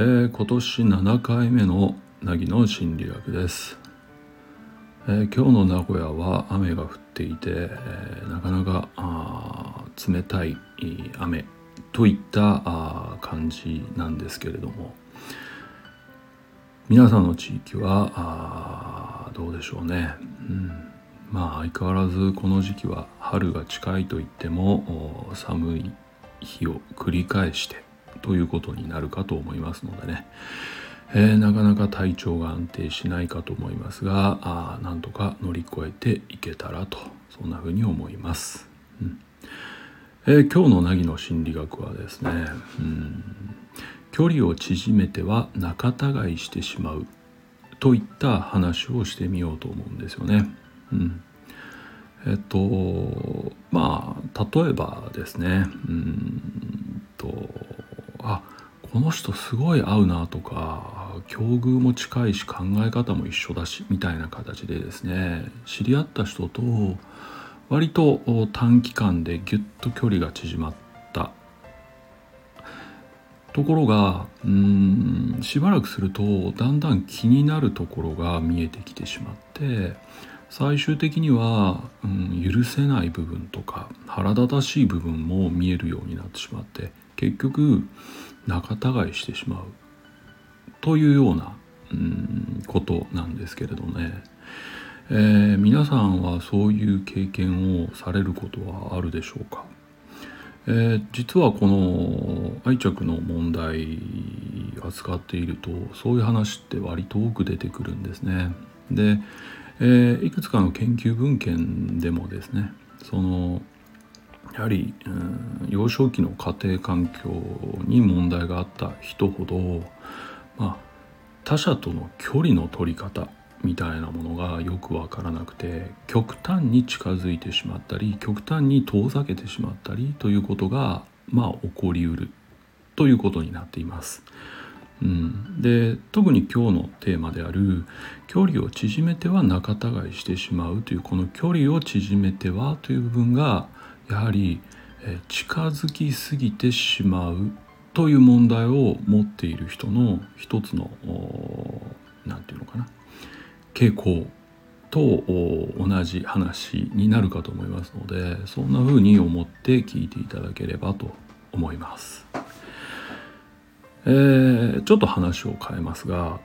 今年7回目の凪の心理学です。今日の名古屋は雨が降っていて、なかなか冷たい雨といった感じなんですけれども、皆さんの地域はどうでしょうね。相変わらずこの時期は春が近いといっても寒い日を繰り返してということになるかと思いますのでね、なかなか体調が安定しないかと思いますが、なんとか乗り越えていけたらと、そんなふうに思います。今日の凪の心理学はですね、距離を縮めては仲違いしてしまうといった話をしてみようと思うんですよね。例えばですね、この人すごい合うなとか、境遇も近いし考え方も一緒だしみたいな形でですね、知り合った人と割と短期間でギュッと距離が縮まったところが、しばらくするとだんだん気になるところが見えてきてしまって、最終的には、許せない部分とか腹立たしい部分も見えるようになってしまって、結局仲違いしてしまうというような、ことなんですけれどね、皆さんはそういう経験をされることはあるでしょうか。実はこの愛着の問題扱っていると、そういう話って割と多く出てくるんですね。で、いくつかの研究文献でもですね、やはり、幼少期の家庭環境に問題があった人ほど、他者との距離の取り方みたいなものがよく分からなくて、極端に近づいてしまったり極端に遠ざけてしまったりということが、起こりうるということになっています。で、特に今日のテーマである距離を縮めては仲違いしてしまうという、この距離を縮めてはという部分が、やはり近づきすぎてしまうという問題を持っている人の一つの傾向と同じ話になるかと思いますので、そんな風に思って聞いていただければと思います。ちょっと話を変えますが、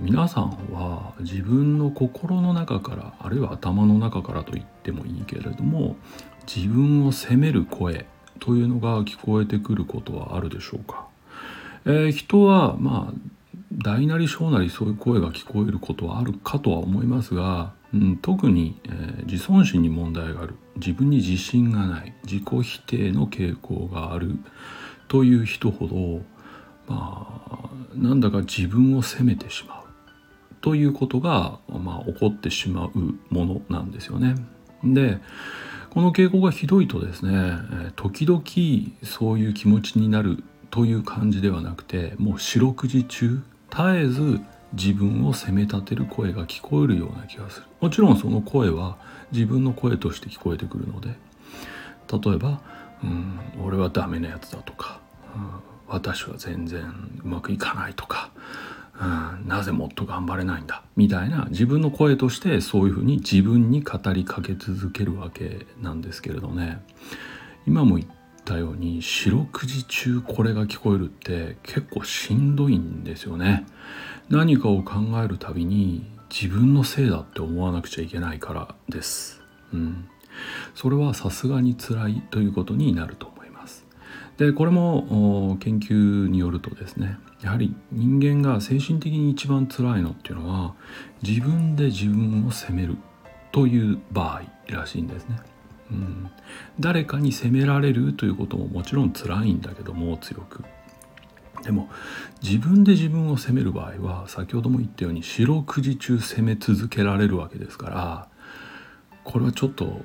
皆さんは自分の心の中から、あるいは頭の中からと言ってもいいけれども、自分を責める声というのが聞こえてくることはあるでしょうか。人は大なり小なりそういう声が聞こえることはあるかとは思いますが、特に、自尊心に問題がある、自分に自信がない、自己否定の傾向があるという人ほど、なんだか自分を責めてしまうということが、起こってしまうものなんですよね。で、この傾向がひどいとですね、時々そういう気持ちになるという感じではなくて、もう四六時中絶えず自分を責め立てる声が聞こえるような気がする。もちろんその声は自分の声として聞こえてくるので、例えば、俺はダメなやつだとか、私は全然うまくいかないとか、なぜもっと頑張れないんだみたいな、自分の声としてそういうふうに自分に語りかけ続けるわけなんですけれどね、今も言ったように四六時中これが聞こえるって結構しんどいんですよね。何かを考えるたびに自分のせいだって思わなくちゃいけないからです。それはさすがに辛いということになると。で、これも研究によるとですね、やはり人間が精神的に一番辛いのっていうのは、自分で自分を責めるという場合らしいんですね。誰かに責められるということももちろん辛いんだけども、強く。でも自分で自分を責める場合は、先ほども言ったように四六時中責め続けられるわけですから、これはちょっと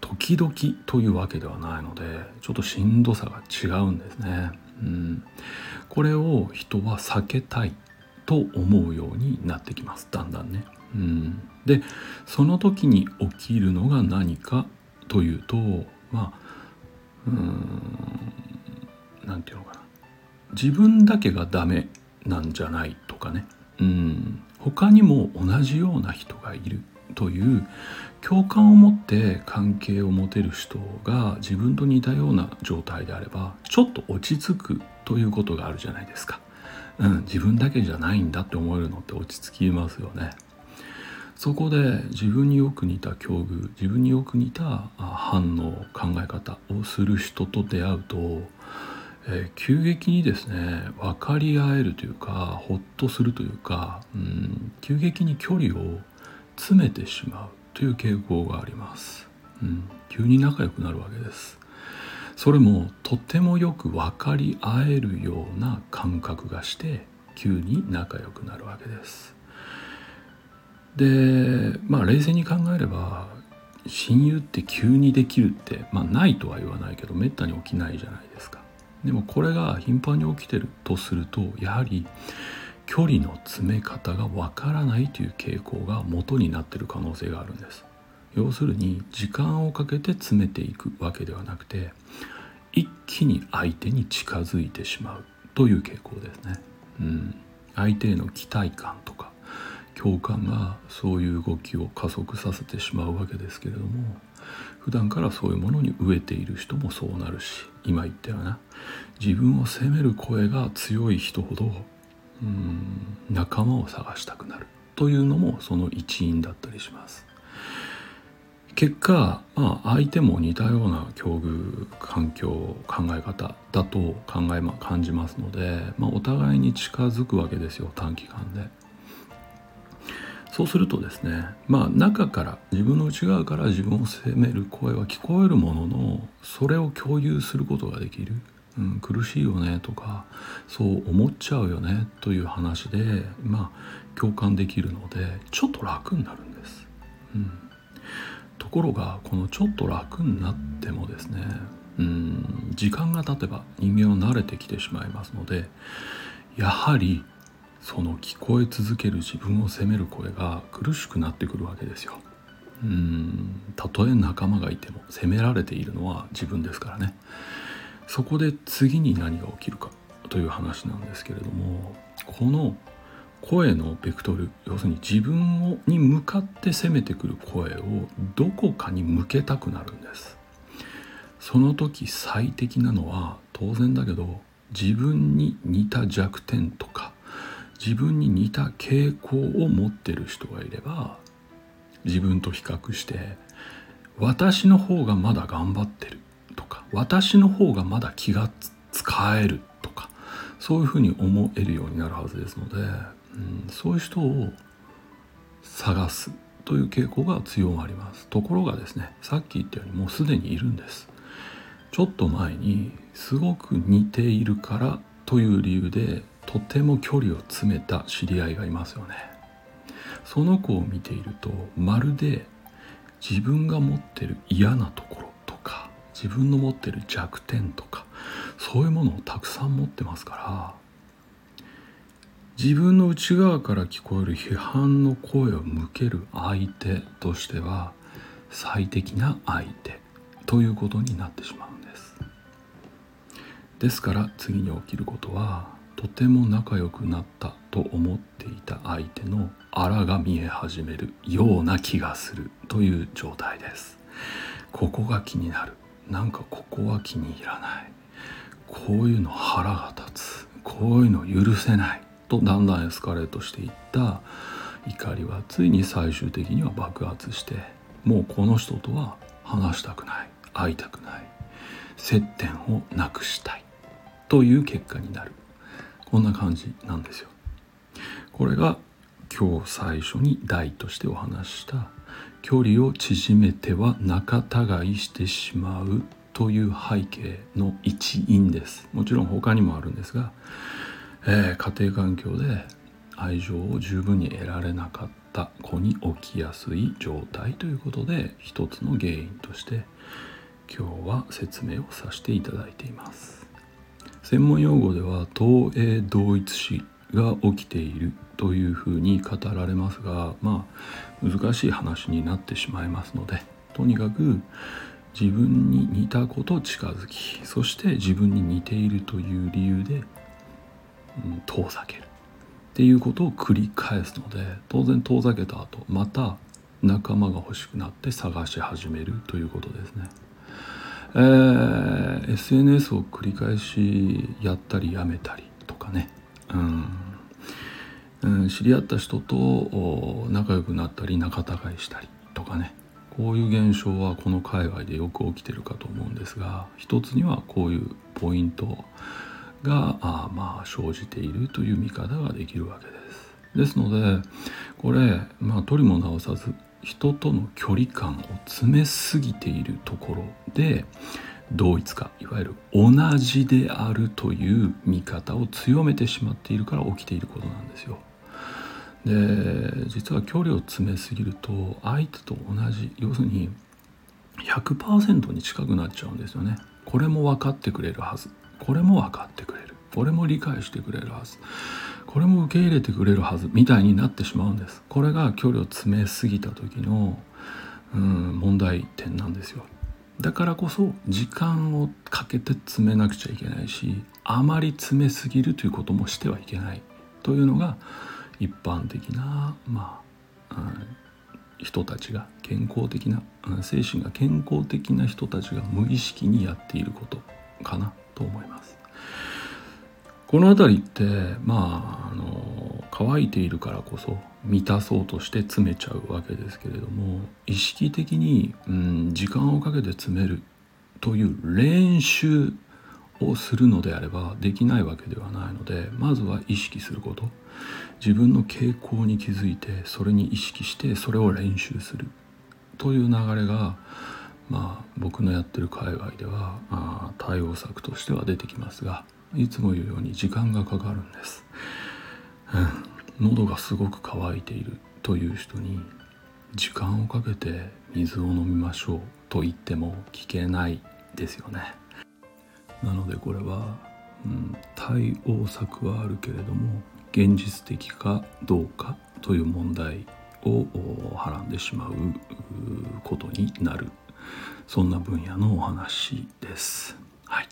時々というわけではないので、ちょっとしんどさが違うんですね。これを人は避けたいと思うようになってきます、だんだんね。で、その時に起きるのが何かというと、自分だけがダメなんじゃないとかね、他にも同じような人がいるという共感を持って関係を持てる人が自分と似たような状態であればちょっと落ち着くということがあるじゃないですか。自分だけじゃないんだって思えるのって落ち着きますよね。そこで自分によく似た境遇、自分によく似た反応、考え方をする人と出会うと、急激にですね、分かり合えるというか、ほっとするというか、急激に距離を詰めてしまうという傾向があります。急に仲良くなるわけです。それもとてもよく分かり合えるような感覚がして、急に仲良くなるわけです。で、冷静に考えれば親友って急にできるって、ないとは言わないけどめったに起きないじゃないですか。でもこれが頻繁に起きてるとすると、やはり距離の詰め方がわからないという傾向が元になっている可能性があるんです。要するに時間をかけて詰めていくわけではなくて、一気に相手に近づいてしまうという傾向ですね。相手への期待感とか共感がそういう動きを加速させてしまうわけですけれども、普段からそういうものに飢えている人もそうなるし、今言ったような自分を責める声が強い人ほど仲間を探したくなるというのもその一因だったりします。結果、相手も似たような境遇、環境、考え方だと感じますので、お互いに近づくわけですよ、短期間で。そうするとですね、中から自分の内側から自分を責める声は聞こえるものの、それを共有することができる、苦しいよねとか、そう思っちゃうよねという話で、共感できるのでちょっと楽になるんです。ところがこのちょっと楽になってもですね、時間が経てば人間は慣れてきてしまいますので、やはりその聞こえ続ける自分を責める声が苦しくなってくるわけですよ。たとえ仲間がいても責められているのは自分ですからね。そこで次に何が起きるかという話なんですけれども、この声のベクトル、要するに自分に向かって責めてくる声をどこかに向けたくなるんです。その時最適なのは当然だけど、自分に似た弱点とか自分に似た傾向を持ってる人がいれば、自分と比較して私の方がまだ頑張ってるとか、私の方がまだ気が使えるとか、そういうふうに思えるようになるはずですので、そういう人を探すという傾向が強まります。ところがですね、さっき言ったようにもうすでにいるんです。ちょっと前にすごく似ているからという理由でとても距離を詰めた知り合いがいますよね。その子を見ていると、まるで自分が持ってる嫌なところとか、自分の持ってる弱点とか、そういうものをたくさん持ってますから、自分の内側から聞こえる批判の声を向ける相手としては最適な相手ということになってしまうんです。ですから次に起きることは、とても仲良くなったと思っていた相手のあらが見え始めるような気がするという状態です。ここが気になる。なんかここは気に入らない。こういうの腹が立つ。こういうの許せない。とだんだんエスカレートしていった怒りはついに最終的には爆発して、もうこの人とは話したくない。会いたくない。接点をなくしたい。という結果になる。こんな感じなんですよ。これが今日最初に題としてお話した距離を縮めては仲違いしてしまうという背景の一因です。もちろん他にもあるんですが、家庭環境で愛情を十分に得られなかった子に起きやすい状態ということで、一つの原因として今日は説明をさせていただいています。専門用語では東映同一視が起きているというふうに語られますが、難しい話になってしまいますので、とにかく自分に似た子と近づき、そして自分に似ているという理由で遠ざけるっていうことを繰り返すので、当然遠ざけた後また仲間が欲しくなって探し始めるということですね。SNS を繰り返しやったりやめたりとかね、知り合った人と仲良くなったり仲違いしたりとかね、こういう現象はこの界隈でよく起きてるかと思うんですが、一つにはこういうポイントが生じているという見方ができるわけです。ですのでこれ、取りも直さず人との距離感を詰めすぎているところで同一化、いわゆる同じであるという見方を強めてしまっているから起きていることなんですよ。で、実は距離を詰めすぎると相手と同じ、要するに 100% に近くなっちゃうんですよね。これも分かってくれるはず、これも分かってくれる、これも理解してくれるはず、これも受け入れてくれるはずみたいになってしまうんです。これが距離を詰めすぎた時の問題点なんですよ。だからこそ時間をかけて詰めなくちゃいけないし、あまり詰めすぎるということもしてはいけないというのが一般的な、人たちが健康的な、精神が健康的な人たちが無意識にやっていることかなと思います。このあたりって乾いているからこそ満たそうとして詰めちゃうわけですけれども、意識的に、時間をかけて詰めるという練習をするのであればできないわけではないので、まずは意識すること、自分の傾向に気づいてそれに意識してそれを練習するという流れが、僕のやってる界隈では対応策としては出てきますが、いつも言うように時間がかかるんです。喉がすごく渇いているという人に時間をかけて水を飲みましょうと言っても聞けないですよね。なのでこれは、対応策はあるけれども現実的かどうかという問題をはらんでしまうことになる、そんな分野のお話です。はい。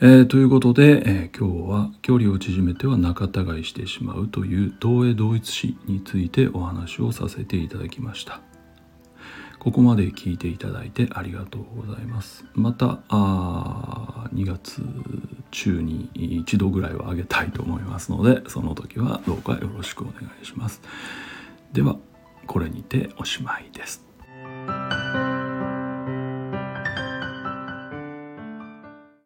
ということで、今日は距離を縮めては仲違いしてしまうという同英同一視についてお話をさせていただきました。ここまで聞いていただいてありがとうございます。また2月中に一度ぐらいは上げたいと思いますので、その時はどうかよろしくお願いします。ではこれにておしまいです。